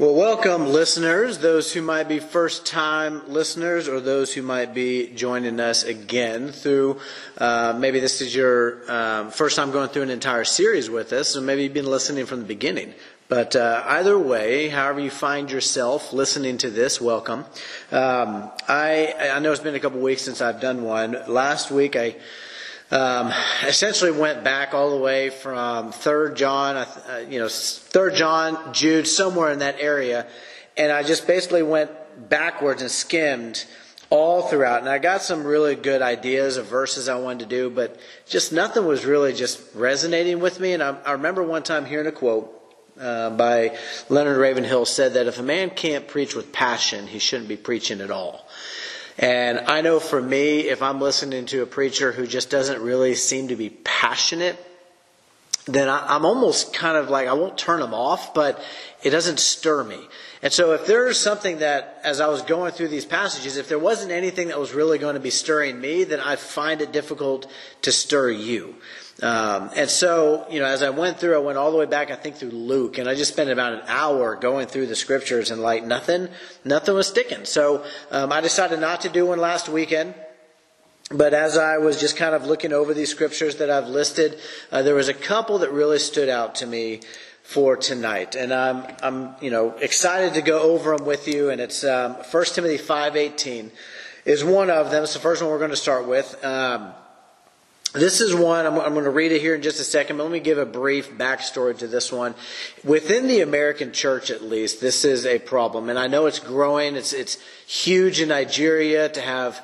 Well, welcome listeners, those who might be first-time listeners or those who might be joining us again through, maybe this is your first time going through an entire series with us, so maybe you've been listening from the beginning. But either way, however you find yourself listening to this, welcome. I know it's been a couple weeks since I've done one. Last week I essentially went back all the way from Third John, Third John, Jude, somewhere in that area, and I just basically went backwards and skimmed all throughout. And I got some really good ideas of verses I wanted to do, but just nothing was really just resonating with me. And I remember one time hearing a quote by Leonard Ravenhill said that if a man can't preach with passion, he shouldn't be preaching at all. And I know for me, if I'm listening to a preacher who just doesn't really seem to be passionate, then I'm almost kind of like, I won't turn them off, but it doesn't stir me. And so if there's something that, as I was going through these passages, if there wasn't anything that was really going to be stirring me, then I find it difficult to stir you. And so, as I went all the way back, I think through Luke, and I just spent about an hour going through the scriptures, and like nothing was sticking. So I decided not to do one last weekend. But as I was just kind of looking over these scriptures that I've listed, there was a couple that really stood out to me for tonight, and I'm excited to go over them with you. And it's 1 Timothy 5:18 is one of them. It's the first one we're going to start with. This is one, I'm going to read it here in just a second, but let me give a brief backstory to this one. Within the American church, at least, this is a problem. And I know it's growing. It's huge in Nigeria to have,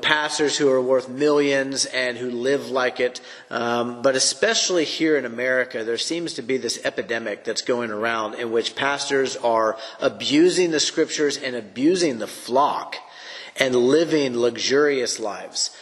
pastors who are worth millions and who live like it. But especially here in America, there seems to be this epidemic that's going around in which pastors are abusing the scriptures and abusing the flock and living luxurious lives.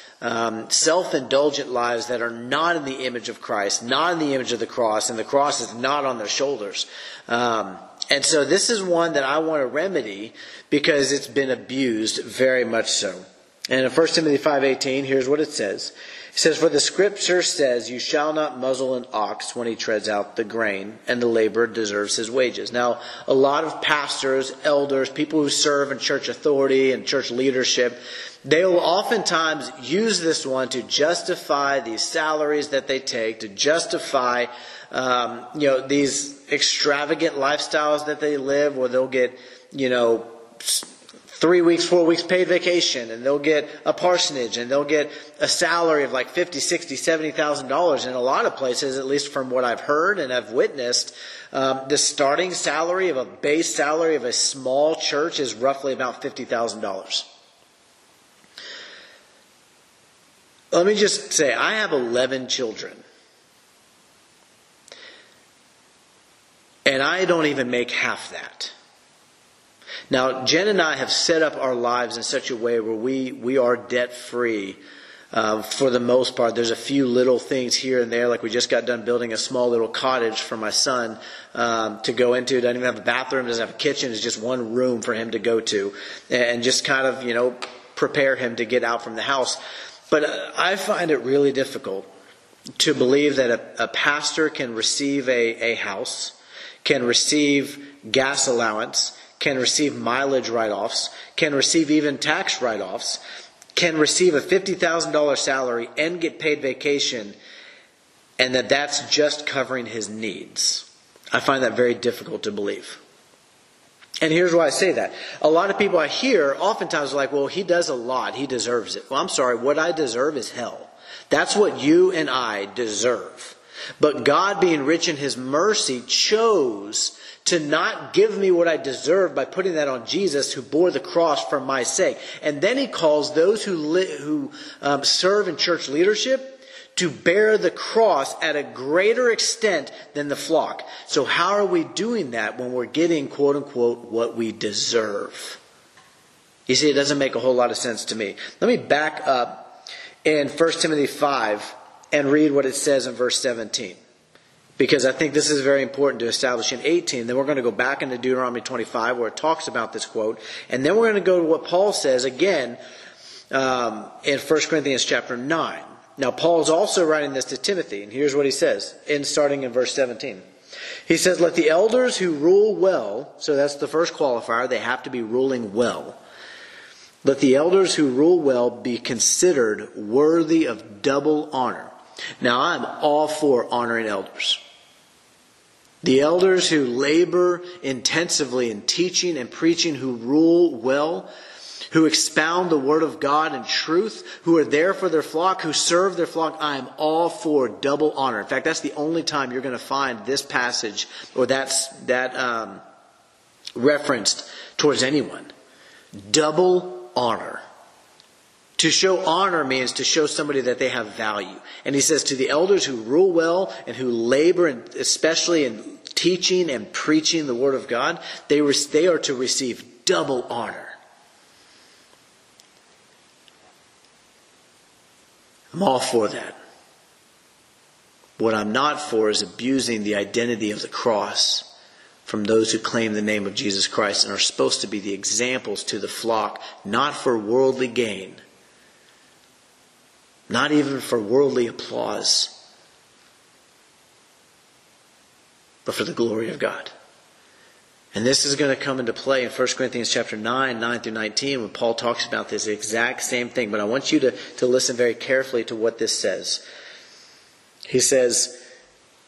Self-indulgent lives that are not in the image of Christ, not in the image of the cross, and the cross is not on their shoulders. And so this is one that I want to remedy because it's been abused very much so. And in 1 Timothy 5:18, here's what it says. It says, "For the scripture says, you shall not muzzle an ox when he treads out the grain, and the laborer deserves his wages." Now, a lot of pastors, elders, people who serve in church authority and church leadership, they will oftentimes use this one to justify these salaries that they take, to justify, these extravagant lifestyles that they live, where they'll get, 3 weeks, 4 weeks paid vacation, and they'll get a parsonage, and they'll get a salary of like $50,000, $60,000, $70,000. In a lot of places, at least from what I've heard and I've witnessed, the starting salary of a base salary of a small church is roughly about $50,000. Let me just say, I have 11 children, and I don't even make half that. Now, Jen and I have set up our lives in such a way where we are debt-free for the most part. There's a few little things here and there, like we just got done building a small little cottage for my son to go into. It doesn't even have a bathroom, doesn't have a kitchen. It's just one room for him to go to and just kind of, prepare him to get out from the house. But I find it really difficult to believe that a pastor can receive a house, can receive gas allowance, can receive mileage write-offs, can receive even tax write-offs, can receive a $50,000 salary and get paid vacation, and that that's just covering his needs. I find that very difficult to believe. And here's why I say that. A lot of people I hear oftentimes are like, well, he does a lot. He deserves it. Well, I'm sorry. What I deserve is hell. That's what you and I deserve. But God, being rich in his mercy, chose to not give me what I deserve by putting that on Jesus, who bore the cross for my sake. And then he calls those who serve in church leadership to bear the cross at a greater extent than the flock. So how are we doing that when we're getting, quote unquote, what we deserve? You see, it doesn't make a whole lot of sense to me. Let me back up in 1 Timothy 5 and read what it says in verse 17, because I think this is very important to establish in 18. Then we're going to go back into Deuteronomy 25 where it talks about this quote. And then we're going to go to what Paul says again in 1 Corinthians chapter 9. Now, Paul is also writing this to Timothy, and here's what he says, starting in verse 17. He says, let the elders who rule well, so that's the first qualifier, they have to be ruling well. Let the elders who rule well be considered worthy of double honor. Now, I'm all for honoring elders. The elders who labor intensively in teaching and preaching, who rule well, who expound the word of God in truth, who are there for their flock, who serve their flock, I am all for double honor. In fact, that's the only time you're going to find this passage or that referenced towards anyone. Double honor. To show honor means to show somebody that they have value. And he says to the elders who rule well and who labor, and especially in teaching and preaching the word of God, they are to receive double honor. I'm all for that. What I'm not for is abusing the identity of the cross from those who claim the name of Jesus Christ and are supposed to be the examples to the flock, not for worldly gain, not even for worldly applause, but for the glory of God. And this is going to come into play in 1 Corinthians chapter 9, 9 through 19, when Paul talks about this exact same thing. But I want you to listen very carefully to what this says. He says,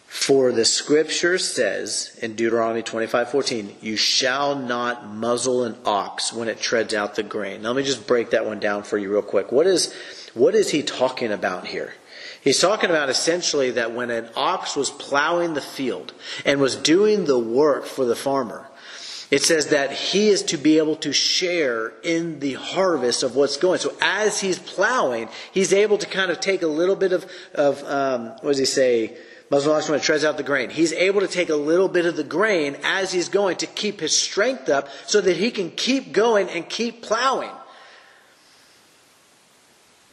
for the scripture says in Deuteronomy 25:14, you shall not muzzle an ox when it treads out the grain. Now, let me just break that one down for you real quick. What is he talking about here? He's talking about essentially that when an ox was plowing the field and was doing the work for the farmer, it says that he is to be able to share in the harvest of what's going. So as he's plowing, he's able to kind of take a little bit of what does he say? Muzzle an ox when it treads out the grain. He's able to take a little bit of the grain as he's going to keep his strength up so that he can keep going and keep plowing.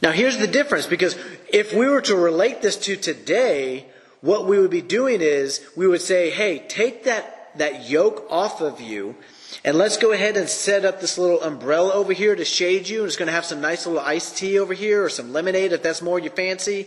Now here's the difference, because if we were to relate this to today, what we would be doing is we would say, hey, take that yoke off of you and let's go ahead and set up this little umbrella over here to shade you. And it's going to have some nice little iced tea over here or some lemonade if that's more your fancy.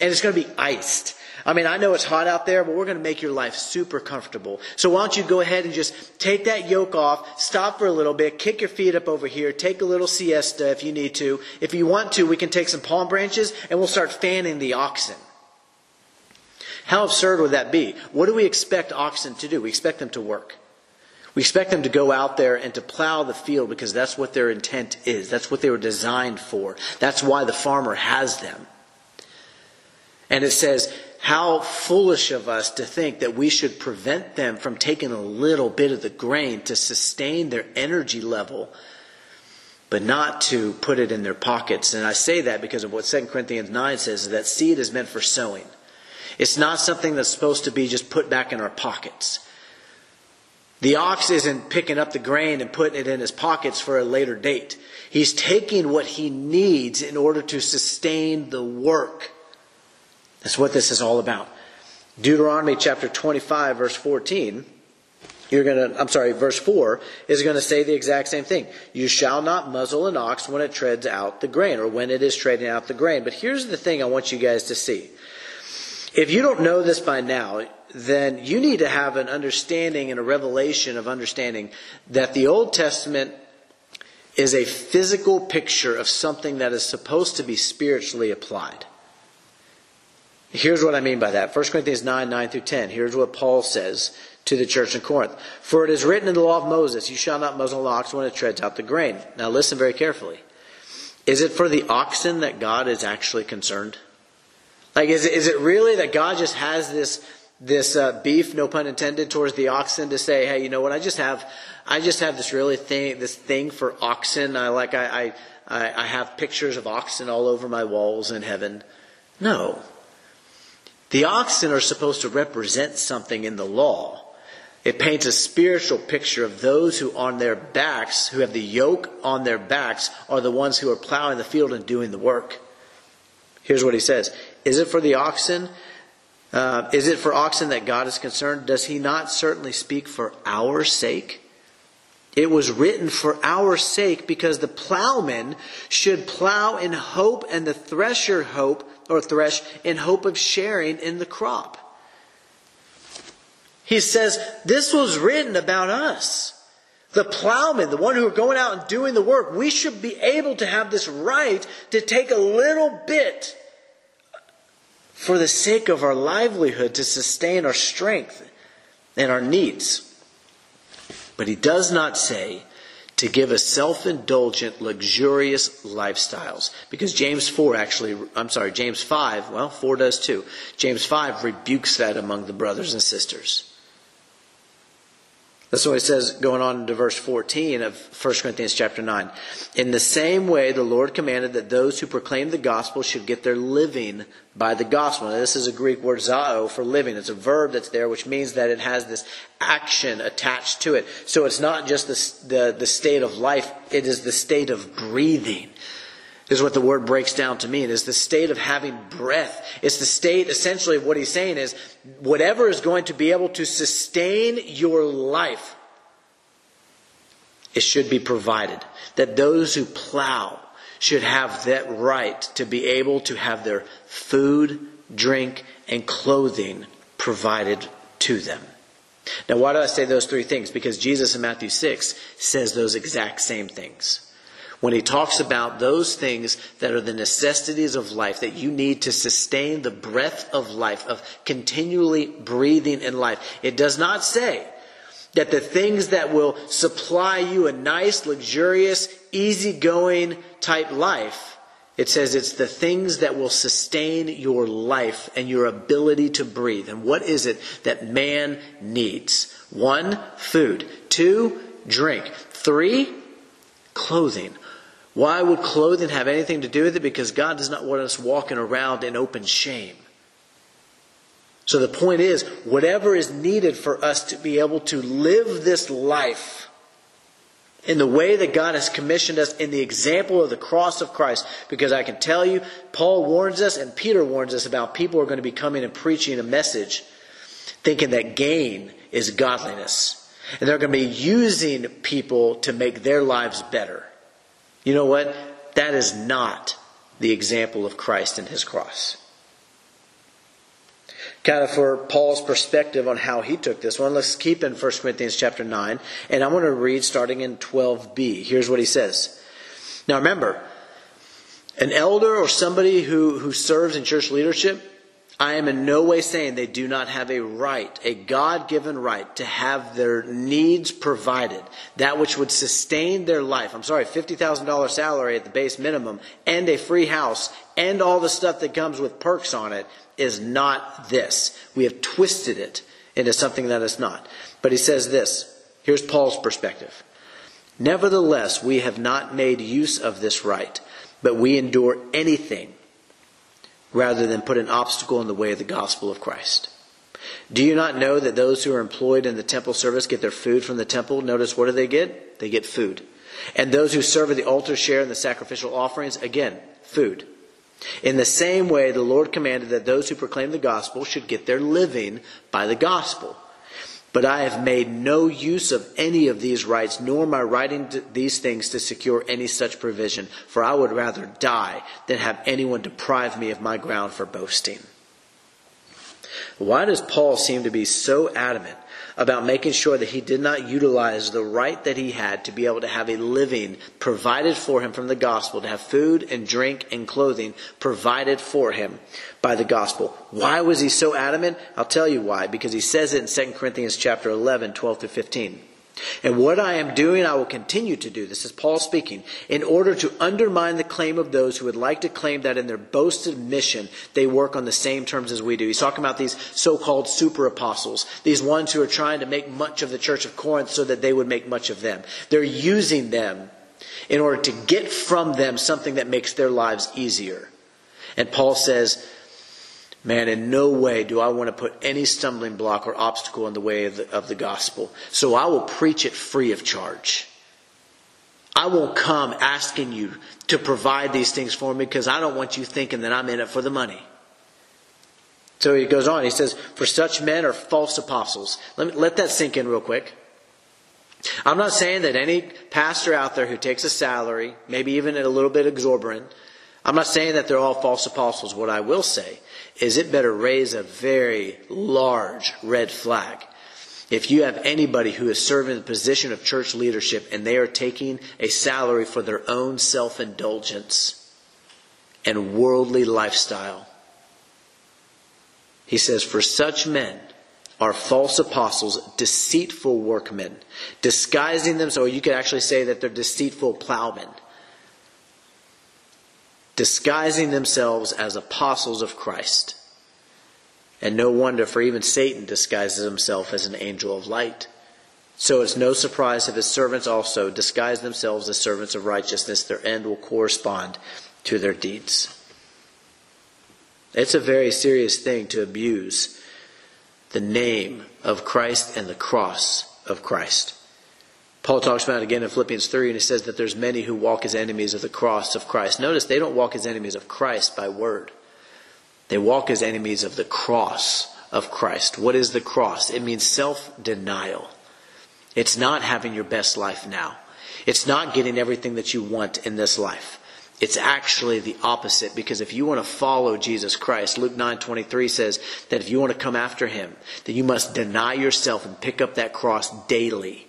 And it's going to be iced. I mean, I know it's hot out there, but we're going to make your life super comfortable. So why don't you go ahead and just take that yoke off, stop for a little bit, kick your feet up over here, take a little siesta if you need to. If you want to, we can take some palm branches and we'll start fanning the oxen. How absurd would that be? What do we expect oxen to do? We expect them to work. We expect them to go out there and to plow the field because that's what their intent is. That's what they were designed for. That's why the farmer has them. And it says, how foolish of us to think that we should prevent them from taking a little bit of the grain to sustain their energy level, but not to put it in their pockets. And I say that because of what 2 Corinthians 9 says, is that seed is meant for sowing. It's not something that's supposed to be just put back in our pockets. The ox isn't picking up the grain and putting it in his pockets for a later date. He's taking what he needs in order to sustain the work. That's what this is all about. Deuteronomy chapter 25, verse 14, verse 4 is going to say the exact same thing. You shall not muzzle an ox when it treads out the grain, or when it is treading out the grain. But here's the thing I want you guys to see. If you don't know this by now, then you need to have an understanding and a revelation of understanding that the Old Testament is a physical picture of something that is supposed to be spiritually applied. Here's what I mean by that. 1 Corinthians 9, 9 through 10. Here's what Paul says to the church in Corinth. For it is written in the law of Moses, you shall not muzzle an ox when it treads out the grain. Now listen very carefully. Is it for the oxen that God is actually concerned? Like, is it really that God just has this beef, no pun intended, towards the oxen to say, hey, you know what? I just have this thing for oxen. I have pictures of oxen all over my walls in heaven. No. The oxen are supposed to represent something in the law. It paints a spiritual picture of those who on their backs, who have the yoke on their backs, are the ones who are plowing the field and doing the work. Here's what he says. Is it for the oxen? Is it for oxen that God is concerned? Does he not certainly speak for our sake? It was written for our sake, because the plowman should plow in hope, and the thresher thresh in hope of sharing in the crop. He says, this was written about us. The plowman, the one who are going out and doing the work, we should be able to have this right to take a little bit for the sake of our livelihood, to sustain our strength and our needs. But he does not say to give a self-indulgent, luxurious lifestyles. Because James 5, well, 4 does too. James 5 rebukes that among the brothers and sisters. That's what he says going on to verse 14 of 1 Corinthians chapter 9. In the same way, the Lord commanded that those who proclaim the gospel should get their living by the gospel. Now, this is a Greek word, zoe, for living. It's a verb that's there, which means that it has this action attached to it. So it's not just the state of life. It is the state of breathing. Is what the word breaks down to mean. It's the state of having breath. It's the state, essentially, of what he's saying is whatever is going to be able to sustain your life, it should be provided. That those who plow should have that right to be able to have their food, drink, and clothing provided to them. Now, why do I say those three things? Because Jesus in Matthew 6 says those exact same things. When he talks about those things that are the necessities of life, that you need to sustain the breath of life, of continually breathing in life. It does not say that the things that will supply you a nice, luxurious, easygoing type life, it says it's the things that will sustain your life and your ability to breathe. And what is it that man needs? 1, food. 2, drink. 3, clothing. Why would clothing have anything to do with it? Because God does not want us walking around in open shame. So the point is, whatever is needed for us to be able to live this life in the way that God has commissioned us, in the example of the cross of Christ. Because I can tell you, Paul warns us and Peter warns us about people who are going to be coming and preaching a message thinking that gain is godliness. And they're going to be using people to make their lives better. You know what? That is not the example of Christ and his cross. Kind of for Paul's perspective on how he took this one, let's keep in 1 Corinthians chapter 9. And I want to read starting in 12b. Here's what he says. Now remember, an elder or somebody who serves in church leadership, I am in no way saying they do not have a right, a God-given right, to have their needs provided, that which would sustain their life. I'm sorry, $50,000 salary at the base minimum and a free house and all the stuff that comes with perks on it is not this. We have twisted it into something that it's not. But he says this. Here's Paul's perspective. Nevertheless, we have not made use of this right, but we endure anything rather than put an obstacle in the way of the gospel of Christ. Do you not know that those who are employed in the temple service get their food from the temple? Notice, what do they get? They get food. And those who serve at the altar share in the sacrificial offerings, again, food. In the same way, the Lord commanded that those who proclaim the gospel should get their living by the gospel. But I have made no use of any of these rights, nor am I writing these things to secure any such provision, for I would rather die than have anyone deprive me of my ground for boasting. Why does Paul seem to be so adamant about making sure that he did not utilize the right that he had to be able to have a living provided for him from the gospel, to have food and drink and clothing provided for him by the gospel? Why was he so adamant? I'll tell you why. Because he says it in 2 Corinthians chapter 11, 12 through 15. And what I am doing, I will continue to do. This is Paul speaking. In order to undermine the claim of those who would like to claim that in their boasted mission, they work on the same terms as we do. He's talking about these so-called super apostles. These ones who are trying to make much of the church of Corinth so that they would make much of them. They're using them in order to get from them something that makes their lives easier. And Paul says, man, in no way do I want to put any stumbling block or obstacle in the way of the gospel. So I will preach it free of charge. I won't come asking you to provide these things for me because I don't want you thinking that I'm in it for the money. So he goes on. He says, for such men are false apostles. Let that sink in real quick. I'm not saying that any pastor out there who takes a salary, maybe even a little bit exorbitant, I'm not saying that they're all false apostles. What I will say is it better raise a very large red flag If you have anybody who is serving the position of church leadership and they are taking a salary for their own self-indulgence and worldly lifestyle, he says, for such men are false apostles, deceitful workmen, disguising themselves. So you could actually say that they're deceitful plowmen, disguising themselves as apostles of Christ. And no wonder, for even Satan disguises himself as an angel of light. So it's no surprise if his servants also disguise themselves as servants of righteousness. Their end will correspond to their deeds. It's a very serious thing to abuse the name of Christ and the cross of Christ. Paul talks about it again in Philippians 3, and he says that there's many who walk as enemies of the cross of Christ. Notice they don't walk as enemies of Christ by word. They walk as enemies of the cross of Christ. What is the cross? It means self-denial. It's not having your best life now. It's not getting everything that you want in this life. It's actually the opposite, because if you want to follow Jesus Christ, Luke 9:23 says that if you want to come after him, that you must deny yourself and pick up that cross daily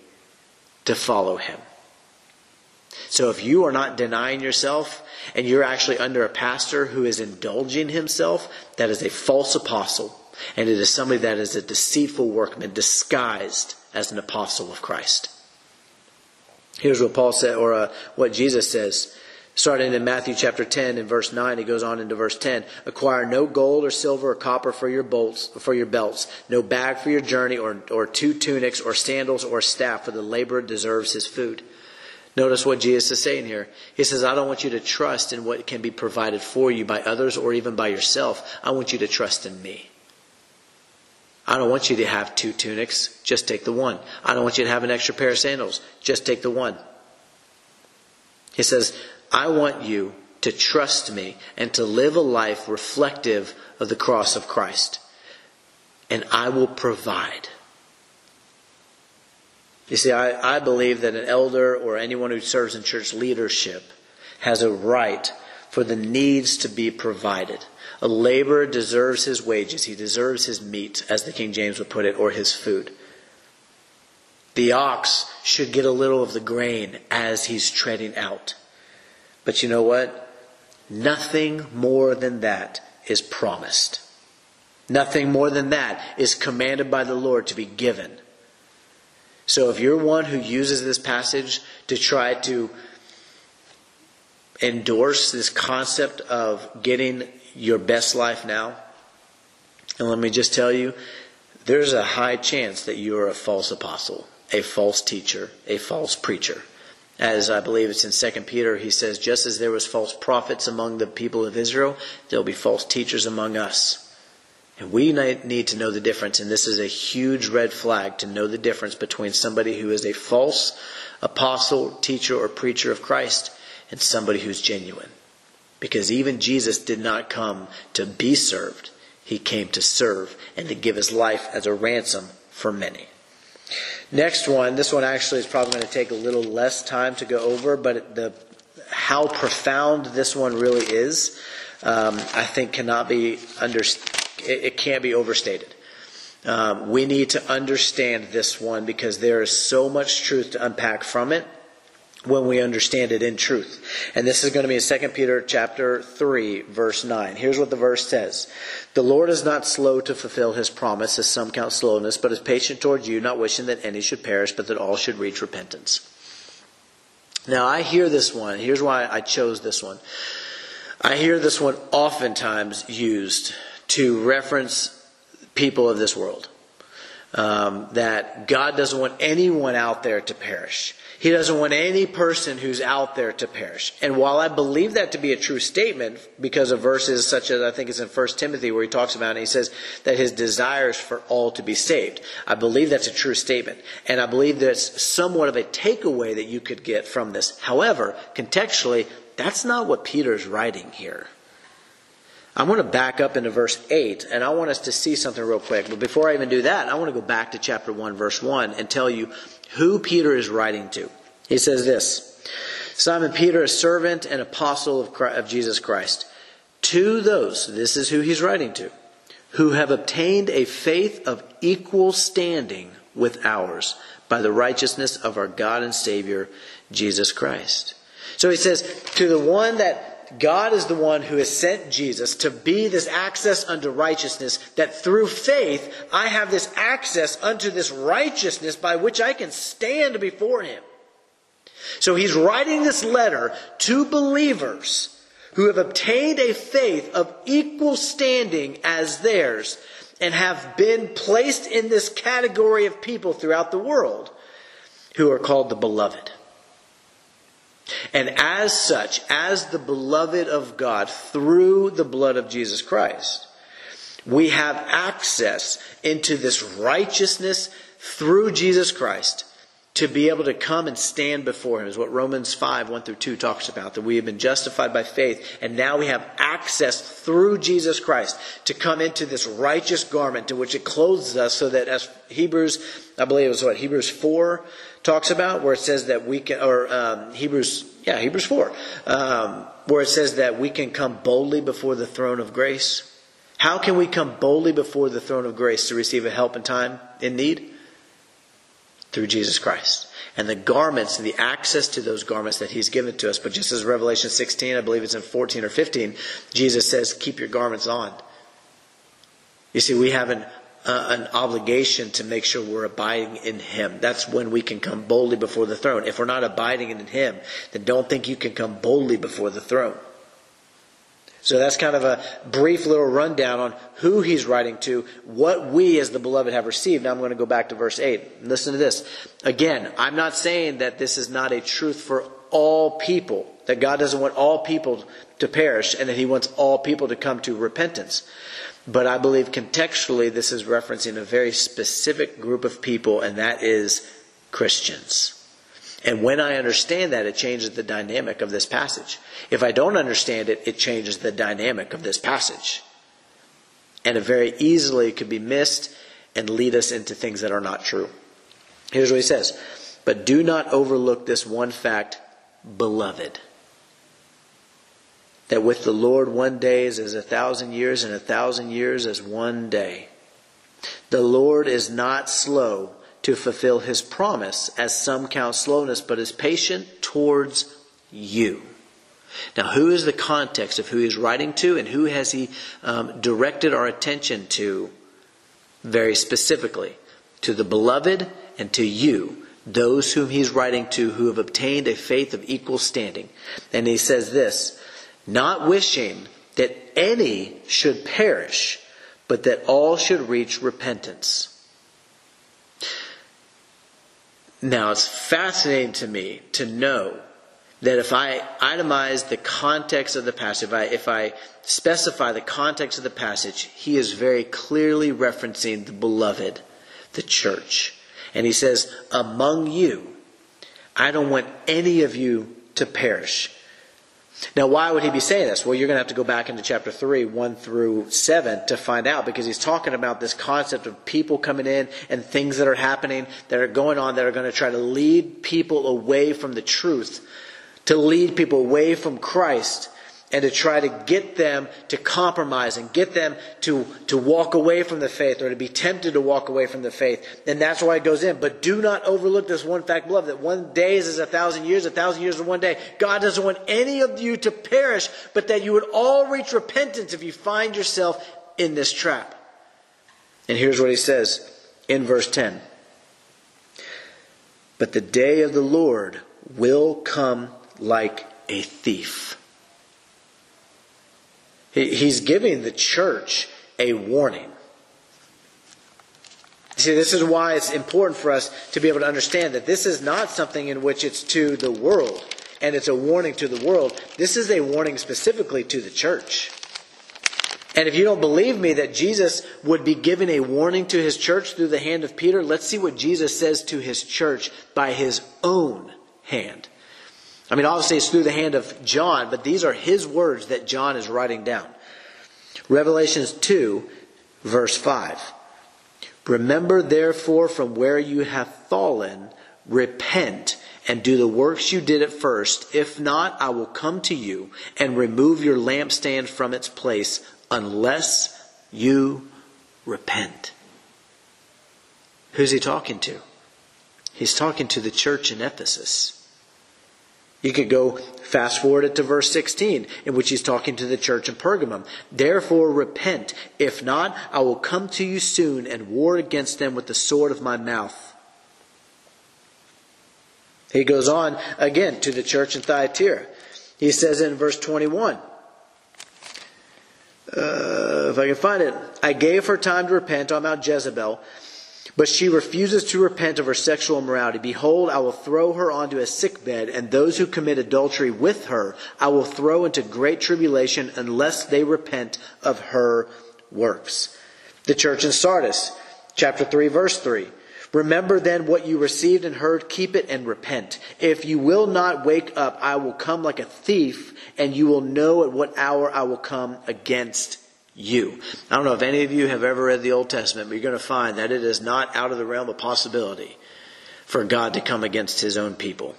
to follow him. So if you are not denying yourself and you're actually under a pastor who is indulging himself, that is a false apostle, and it is somebody that is a deceitful workman disguised as an apostle of Christ. Here's what Paul said, or what Jesus says. Starting in Matthew chapter 10 and verse 9, he goes on into verse 10. Acquire no gold or silver or copper for your belts, no bag for your journey, or two tunics or sandals or staff, for the laborer deserves his food. Notice what Jesus is saying here. He says, I don't want you to trust in what can be provided for you by others or even by yourself. I want you to trust in me. I don't want you to have two tunics. Just take the one. I don't want you to have an extra pair of sandals. Just take the one. He says, I want you to trust me and to live a life reflective of the cross of Christ. And I will provide. You see, I believe that an elder or anyone who serves in church leadership has a right for the needs to be provided. A laborer deserves his wages. He deserves his meat, as the King James would put it, or his food. The ox should get a little of the grain as he's treading out. But you know what? Nothing more than that is promised. Nothing more than that is commanded by the Lord to be given. So if you're one who uses this passage to try to endorse this concept of getting your best life now, and let me just tell you, there's a high chance that you are a false apostle, a false teacher, a false preacher. As I believe it's in 2 Peter, he says, just as there was false prophets among the people of Israel, there'll be false teachers among us. And we need to know the difference. And this is a huge red flag, to know the difference between somebody who is a false apostle, teacher, or preacher of Christ and somebody who's genuine. Because even Jesus did not come to be served. He came to serve and to give his life as a ransom for many. Next one, this one actually is probably going to take a little less time to go over, but how profound this one really is, I think it can't be overstated. We need to understand this one, because there is so much truth to unpack from it when we understand it in truth. And this is going to be in 2 Peter chapter 3, verse 9. Here's what the verse says. The Lord is not slow to fulfill his promise, as some count slowness, but is patient towards you, not wishing that any should perish, but that all should reach repentance. Now, I hear this one. Here's why I chose this one. I hear this one oftentimes used to reference people of this world. That God doesn't want anyone out there to perish. He doesn't want any person who's out there to perish. And while I believe that to be a true statement, because of verses such as, I think it's in 1 Timothy where he talks about it, he says that his desire is for all to be saved. I believe that's a true statement. And I believe that's somewhat of a takeaway that you could get from this. However, contextually, that's not what Peter's writing here. I want to back up into verse 8, and I want us to see something real quick. But before I even do that, I want to go back to chapter 1, verse 1, and tell you who Peter is writing to. He says this, Simon Peter, a servant and apostle of Jesus Christ, to those, this is who he's writing to, who have obtained a faith of equal standing with ours by the righteousness of our God and Savior, Jesus Christ. So he says, to the one that God is the one who has sent Jesus to be this access unto righteousness, that through faith I have this access unto this righteousness by which I can stand before him. So he's writing this letter to believers who have obtained a faith of equal standing as theirs and have been placed in this category of people throughout the world who are called the beloved. And as such, as the beloved of God through the blood of Jesus Christ, we have access into this righteousness through Jesus Christ to be able to come and stand before him is what Romans 5:1-2 talks about, that we have been justified by faith, and now we have access through Jesus Christ to come into this righteous garment to which it clothes us, so that as Hebrews, I believe it was what, Hebrews 4 talks about, where it says that we can, or Hebrews 4, where it says that we can come boldly before the throne of grace. How can we come boldly before the throne of grace to receive a help in time in need? Through Jesus Christ. And the garments, and the access to those garments that he's given to us. But just as Revelation 16, I believe it's in 14 or 15, Jesus says, keep your garments on. You see, we have an obligation to make sure we're abiding in him. That's when we can come boldly before the throne. If we're not abiding in him, then don't think you can come boldly before the throne. So that's kind of a brief little rundown on who he's writing to, what we as the beloved have received. Now I'm going to go back to verse 8. Listen to this. Again, I'm not saying that this is not a truth for all people, that God doesn't want all people to perish and that he wants all people to come to repentance. But I believe contextually this is referencing a very specific group of people, and that is Christians. And when I understand that, it changes the dynamic of this passage. If I don't understand it, it changes the dynamic of this passage. And it very easily could be missed and lead us into things that are not true. Here's what he says. But do not overlook this one fact, beloved, that with the Lord one day is as 1,000 years, and 1,000 years as one day. The Lord is not slow to fulfill his promise, as some count slowness, but is patient towards you. Now, who is the context of who he's writing to, and who has he directed our attention to very specifically? To the beloved and to you, those whom he's writing to who have obtained a faith of equal standing. And he says this, not wishing that any should perish, but that all should reach repentance. Now, it's fascinating to me to know that if I itemize the context of the passage, if I specify the context of the passage, he is very clearly referencing the beloved, the church. And he says, among you, I don't want any of you to perish. Now, why would he be saying this? Well, you're going to have to go back into chapter 3, 1-7 to find out, because he's talking about this concept of people coming in and things that are happening, that are going on, that are going to try to lead people away from the truth, to lead people away from Christ, and to try to get them to compromise and get them to walk away from the faith, or to be tempted to walk away from the faith. And that's why it goes in. But do not overlook this one fact, beloved, that one day is as 1,000 years, 1,000 years is one day. God doesn't want any of you to perish, but that you would all reach repentance if you find yourself in this trap. And here's what he says in verse 10. But the day of the Lord will come like a thief. He's giving the church a warning. See, this is why it's important for us to be able to understand that this is not something in which it's to the world and it's a warning to the world. This is a warning specifically to the church. And if you don't believe me that Jesus would be giving a warning to his church through the hand of Peter, let's see what Jesus says to his church by his own hand. I mean, obviously it's through the hand of John, but these are his words that John is writing down. Revelation 2, verse 5. Remember, therefore, from where you have fallen, repent and do the works you did at first. If not, I will come to you and remove your lampstand from its place unless you repent. Who's he talking to? He's talking to the church in Ephesus. You could go fast forward it to verse 16, in which he's talking to the church in Pergamum. Therefore repent. If not, I will come to you soon and war against them with the sword of my mouth. He goes on again to the church in Thyatira. He says in verse 21, if I can find it, I gave her time to repent on Mount Jezebel, but she refuses to repent of her sexual immorality. Behold, I will throw her onto a sickbed, and those who commit adultery with her I will throw into great tribulation unless they repent of her works. The church in Sardis, chapter 3, verse 3. Remember then what you received and heard, keep it and repent. If you will not wake up, I will come like a thief, and you will know at what hour I will come against you. I don't know if any of you have ever read the Old Testament, but you're going to find that it is not out of the realm of possibility for God to come against his own people.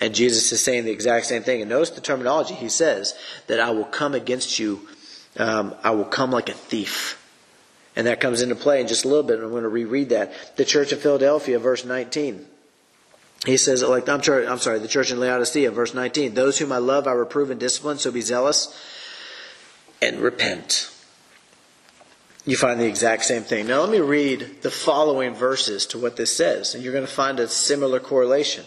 And Jesus is saying the exact same thing. And notice the terminology. He says that I will come against you. I will come like a thief. And that comes into play in just a little bit. And I'm going to reread that. The church of Philadelphia, verse 19. He says, the church in Laodicea, verse 19. Those whom I love, I reprove and discipline, so be zealous and repent. You find the exact same thing. Now let me read the following verses to what this says. And you're going to find a similar correlation.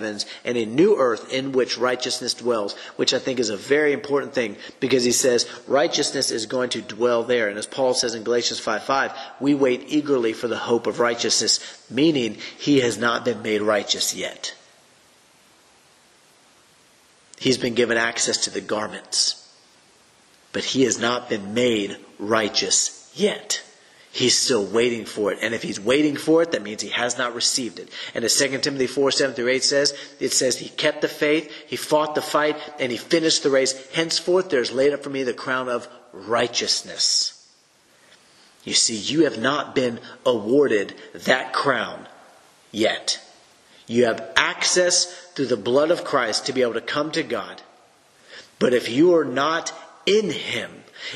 and a new earth in which righteousness dwells, which I think is a very important thing, because he says righteousness is going to dwell there. And as Paul says in Galatians 5:5, we wait eagerly for the hope of righteousness, meaning he has not been made righteous yet. He's been given access to the garments, but he has not been made righteous yet. He's still waiting for it. And if he's waiting for it, that means he has not received it. And as 2 Timothy 4:7-8 says, it says he kept the faith, he fought the fight, and he finished the race. Henceforth there is laid up for me the crown of righteousness. You see, you have not been awarded that crown yet. You have access through the blood of Christ to be able to come to God. But if you are not in him,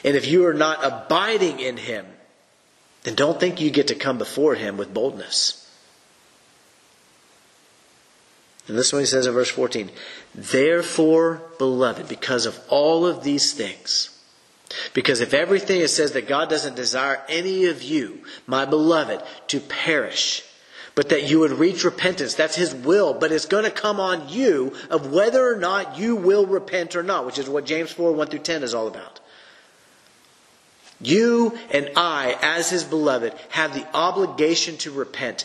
and if you are not abiding in him, then don't think you get to come before him with boldness. And this is what he says in verse 14. Therefore, beloved, because of all of these things, because if everything it says that God doesn't desire any of you, my beloved, to perish, but that you would reach repentance. That's his will, but it's going to come on you of whether or not you will repent or not, which is what James 4:1-10 is all about. You and I, as his beloved, have the obligation to repent.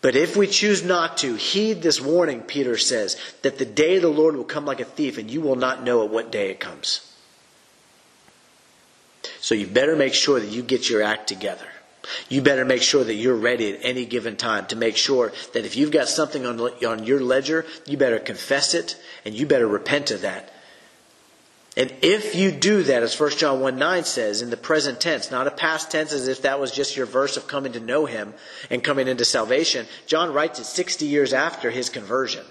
But if we choose not to, heed this warning, Peter says, that the day of the Lord will come like a thief, and you will not know at what day it comes. So you better make sure that you get your act together. You better make sure that you're ready at any given time to make sure that if you've got something on your ledger, you better confess it, and you better repent of that. And if you do that, as 1 John 1:9 says, in the present tense, not a past tense as if that was just your verse of coming to know him and coming into salvation. John writes it 60 years after his conversion.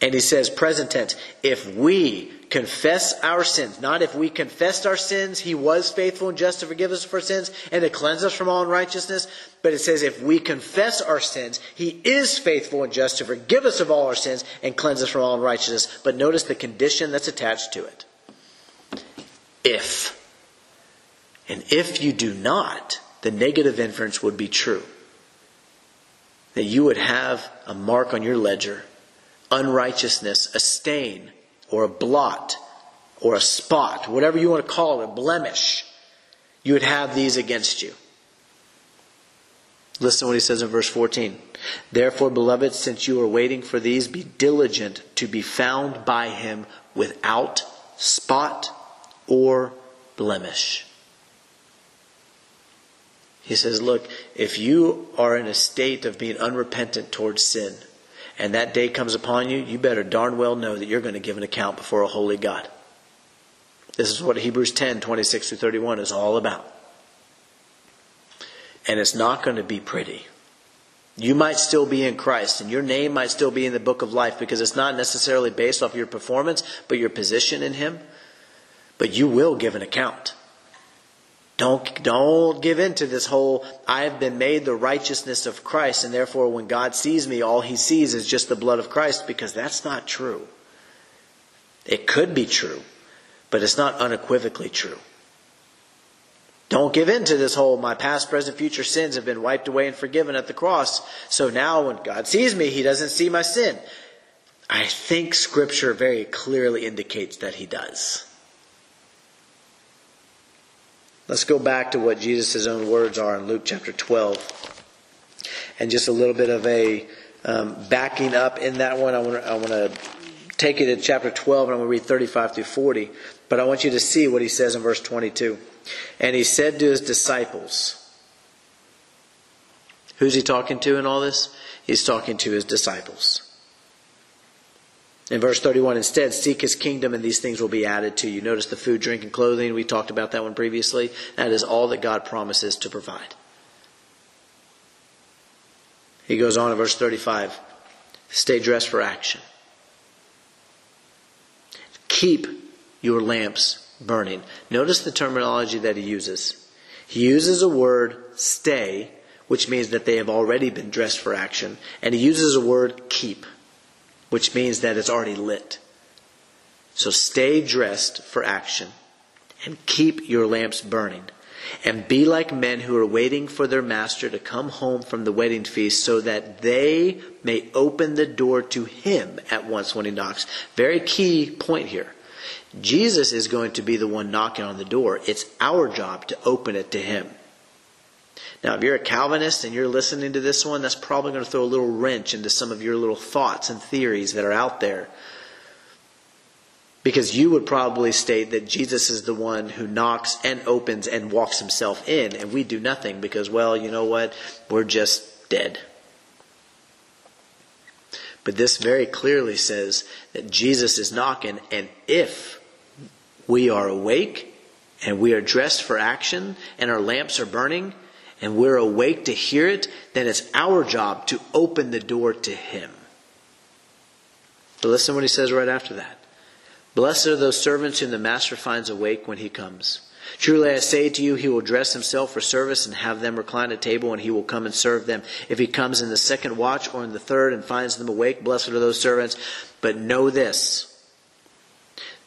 And he says, present tense, if we confess our sins, not if we confessed our sins, he was faithful and just to forgive us for sins and to cleanse us from all unrighteousness. But it says, if we confess our sins, he is faithful and just to forgive us of all our sins and cleanse us from all unrighteousness. But notice the condition that's attached to it. If. And if you do not, the negative inference would be true. That you would have a mark on your ledger, unrighteousness, a stain, or a blot, or a spot, whatever you want to call it, a blemish. You would have these against you. Listen to what he says in verse 14. Therefore, beloved, since you are waiting for these, be diligent to be found by him without spot or blemish. He says, look, if you are in a state of being unrepentant towards sin, and that day comes upon you, you better darn well know that you're going to give an account before a holy God. This is what Hebrews 10:26-31 is all about. And it's not going to be pretty. You might still be in Christ, and your name might still be in the book of life, because it's not necessarily based off your performance, but your position in Him. But you will give an account. Don't give in to this whole, I've been made the righteousness of Christ, and therefore when God sees me, all He sees is just the blood of Christ, because that's not true. It could be true, but it's not unequivocally true. Don't give in to this whole, my past, present, future sins have been wiped away and forgiven at the cross, so now when God sees me, He doesn't see my sin. I think Scripture very clearly indicates that He does. Let's go back to what Jesus' own words are in Luke chapter 12. And just a little bit of a backing up in that one. I want to take it to chapter 12, and I'm going to read 35-40. But I want you to see what He says in verse 22. And He said to His disciples. Who's He talking to in all this? He's talking to His disciples. In verse 31, instead, seek His kingdom and these things will be added to you. Notice the food, drink, and clothing. We talked about that one previously. That is all that God promises to provide. He goes on in verse 35. Stay dressed for action. Keep your lamps burning. Notice the terminology that He uses. He uses a word, stay, which means that they have already been dressed for action. And He uses a word, keep, which means that it's already lit. So stay dressed for action and keep your lamps burning. And be like men who are waiting for their master to come home from the wedding feast, so that they may open the door to him at once when he knocks. Very key point here. Jesus is going to be the one knocking on the door. It's our job to open it to him. Now, if you're a Calvinist and you're listening to this one, that's probably going to throw a little wrench into some of your little thoughts and theories that are out there. Because you would probably state that Jesus is the one who knocks and opens and walks himself in, and we do nothing because, well, you know what? We're just dead. But this very clearly says that Jesus is knocking, and if we are awake and we are dressed for action and our lamps are burning, and we're awake to hear it, then it's our job to open the door to him. But listen what he says right after that. Blessed are those servants whom the master finds awake when he comes. Truly I say to you, he will dress himself for service and have them recline at table, and he will come and serve them. If he comes in the second watch or in the third and finds them awake, blessed are those servants. But know this,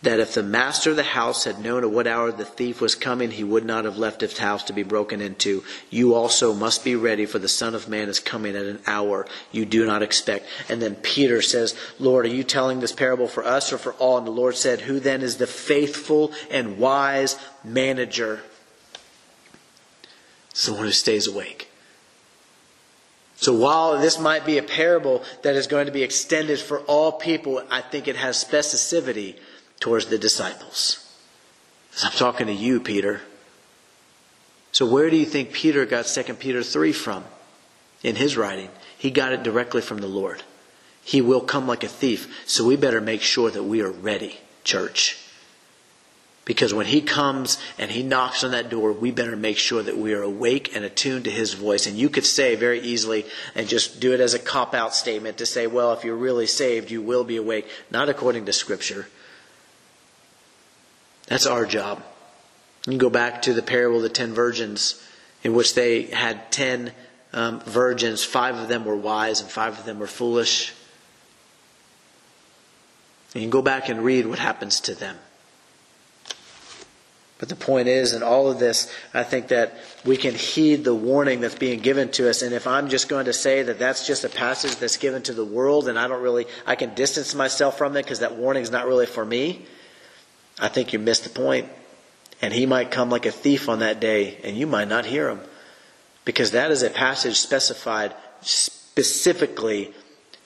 that if the master of the house had known at what hour the thief was coming, he would not have left his house to be broken into. You also must be ready, for the Son of Man is coming at an hour you do not expect. And then Peter says, Lord, are you telling this parable for us or for all? And the Lord said, who then is the faithful and wise manager? Someone who stays awake. So while this might be a parable that is going to be extended for all people, I think it has specificity towards the disciples. I'm talking to you, Peter. So where do you think Peter got 2 Peter 3 from in his writing? He got it directly from the Lord. He will come like a thief, so we better make sure that we are ready, church. Because when he comes and he knocks on that door, we better make sure that we are awake and attuned to his voice. And you could say very easily, and just do it as a cop-out statement, to say, well, if you're really saved, you will be awake. Not according to Scripture. That's our job. You can go back to the parable of the 10 virgins, in which they had 10 virgins. 5 of them were wise and 5 of them were foolish. And you can go back and read what happens to them. But the point is, in all of this, I think that we can heed the warning that's being given to us. And if I'm just going to say that that's just a passage that's given to the world, and I can distance myself from it because that warning's not really for me, I think you missed the point. And he might come like a thief on that day, and you might not hear him. Because that is a passage specified specifically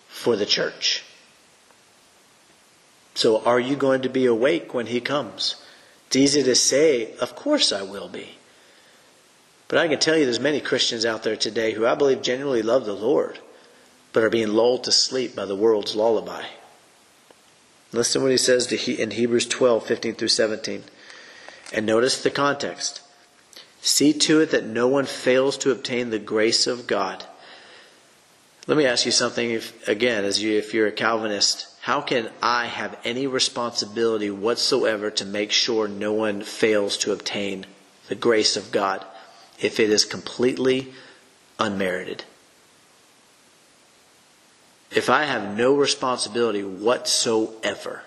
for the church. So are you going to be awake when he comes? It's easy to say, of course I will be. But I can tell you there's many Christians out there today who I believe genuinely love the Lord, but are being lulled to sleep by the world's lullaby. Listen to what he says in Hebrews 12, 15 through 17. And notice the context. See to it that no one fails to obtain the grace of God. Let me ask you something, if you're a Calvinist. How can I have any responsibility whatsoever to make sure no one fails to obtain the grace of God if it is completely unmerited? If I have no responsibility whatsoever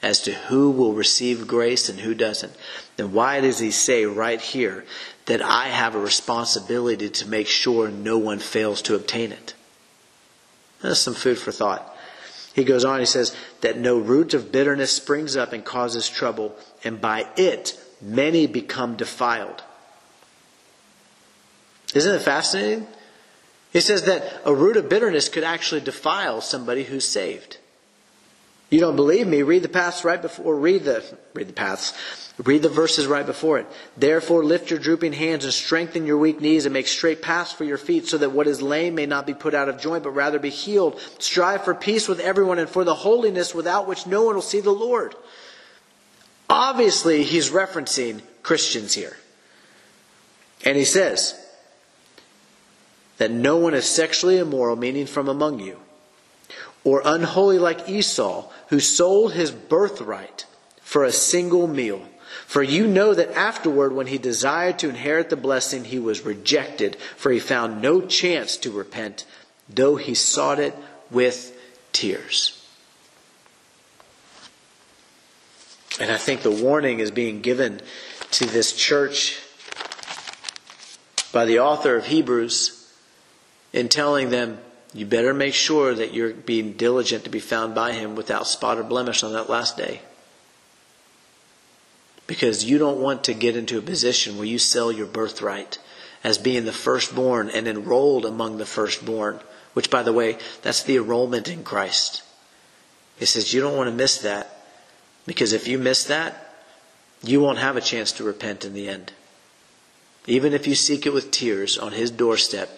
as to who will receive grace and who doesn't, then why does he say right here that I have a responsibility to make sure no one fails to obtain it? That's some food for thought. He goes on, he says, that no root of bitterness springs up and causes trouble, and by it many become defiled. Isn't it fascinating? He says that a root of bitterness could actually defile somebody who's saved. You don't believe me? Read the paths right before, read the verses right before it. Therefore lift your drooping hands and strengthen your weak knees and make straight paths for your feet, so that what is lame may not be put out of joint, but rather be healed. Strive for peace with everyone and for the holiness without which no one will see the Lord. Obviously, he's referencing Christians here. And he says that no one is sexually immoral, meaning from among you, or unholy like Esau, who sold his birthright for a single meal. For you know that afterward, when he desired to inherit the blessing, he was rejected, for he found no chance to repent, though he sought it with tears. And I think the warning is being given to this church by the author of Hebrews in telling them, you better make sure that you're being diligent to be found by him without spot or blemish on that last day. Because you don't want to get into a position where you sell your birthright as being the firstborn and enrolled among the firstborn. Which, by the way, that's the enrollment in Christ. He says you don't want to miss that. Because if you miss that, you won't have a chance to repent in the end. Even if you seek it with tears on his doorstep,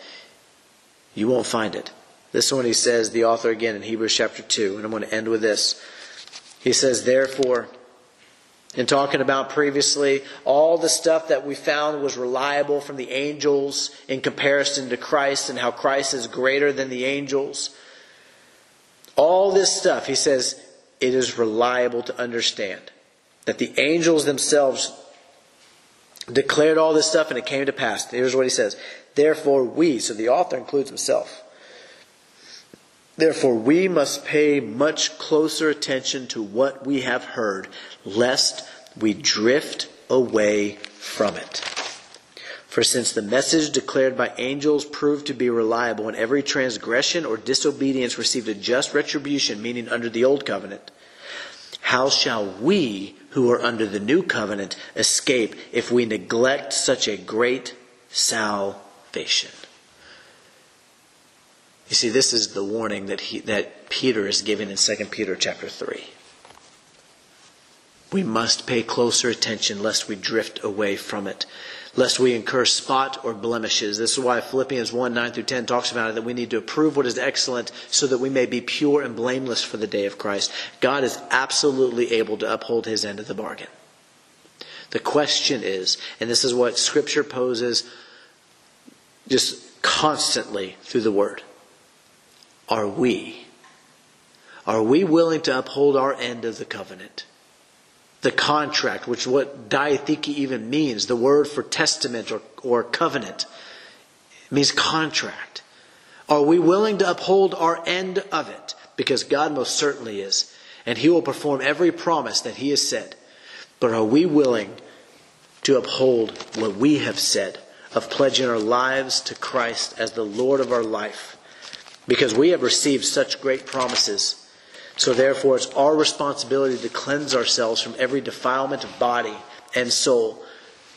you won't find it. This one he says, the author again in Hebrews chapter 2, and I'm going to end with this. He says, therefore, in talking about previously, all the stuff that we found was reliable from the angels in comparison to Christ and how Christ is greater than the angels. All this stuff, he says, it is reliable to understand. That the angels themselves declared all this stuff and it came to pass. Here's what he says. Therefore we, so the author includes himself, therefore we must pay much closer attention to what we have heard, lest we drift away from it. For since the message declared by angels proved to be reliable, and every transgression or disobedience received a just retribution, meaning under the old covenant, how shall we who are under the new covenant escape if we neglect such a great salvation? You see, this is the warning that Peter is giving in 2 Peter chapter 3. We must pay closer attention lest we drift away from it, lest we incur spot or blemishes. This is why Philippians 1, 9 through 10 talks about it, that we need to approve what is excellent so that we may be pure and blameless for the day of Christ. God is absolutely able to uphold his end of the bargain. The question is, and this is what Scripture poses just constantly through the Word. Are we willing to uphold our end of the covenant? The contract, which what diatheke even means, the word for testament or covenant, means contract. Are we willing to uphold our end of it? Because God most certainly is. And He will perform every promise that He has said. But are we willing to uphold what we have said? Of pledging our lives to Christ as the Lord of our life, because we have received such great promises. So therefore it's our responsibility to cleanse ourselves from every defilement of body and soul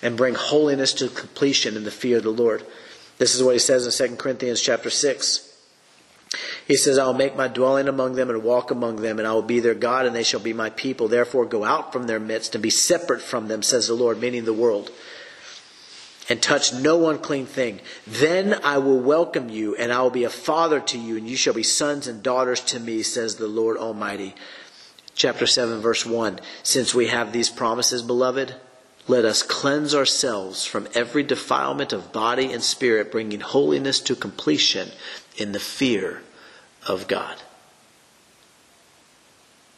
and bring holiness to completion in the fear of the Lord. This is what he says in 2 Corinthians chapter 6. He says, I will make my dwelling among them and walk among them, and I will be their God, and they shall be my people. Therefore go out from their midst and be separate from them, says the Lord, meaning the world. and touch no unclean thing. Then I will welcome you, and I will be a father to you, and you shall be sons and daughters to me, says the Lord Almighty. Chapter 7, verse 1. Since we have these promises, beloved, let us cleanse ourselves from every defilement of body and spirit, bringing holiness to completion in the fear of God.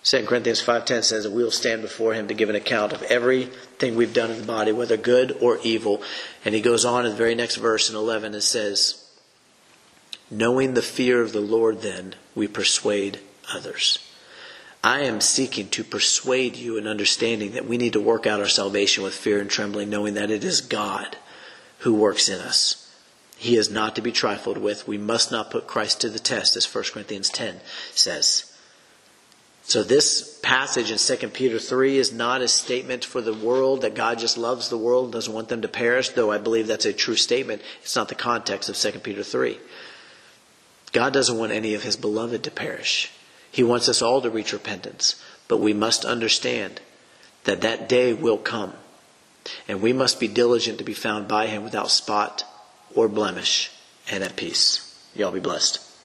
2 Corinthians 5:10 says that we'll stand before him to give an account of everything we've done in the body, whether good or evil. And he goes on in the very next verse in 11 and says, knowing the fear of the Lord, then, we persuade others. I am seeking to persuade you in understanding that we need to work out our salvation with fear and trembling, knowing that it is God who works in us. He is not to be trifled with. We must not put Christ to the test, as 1 Corinthians 10 says. So this passage in 2 Peter 3 is not a statement for the world that God just loves the world and doesn't want them to perish, though I believe that's a true statement. It's not the context of 2 Peter 3. God doesn't want any of his beloved to perish. He wants us all to reach repentance, but we must understand that that day will come, and we must be diligent to be found by him without spot or blemish and at peace. Y'all be blessed.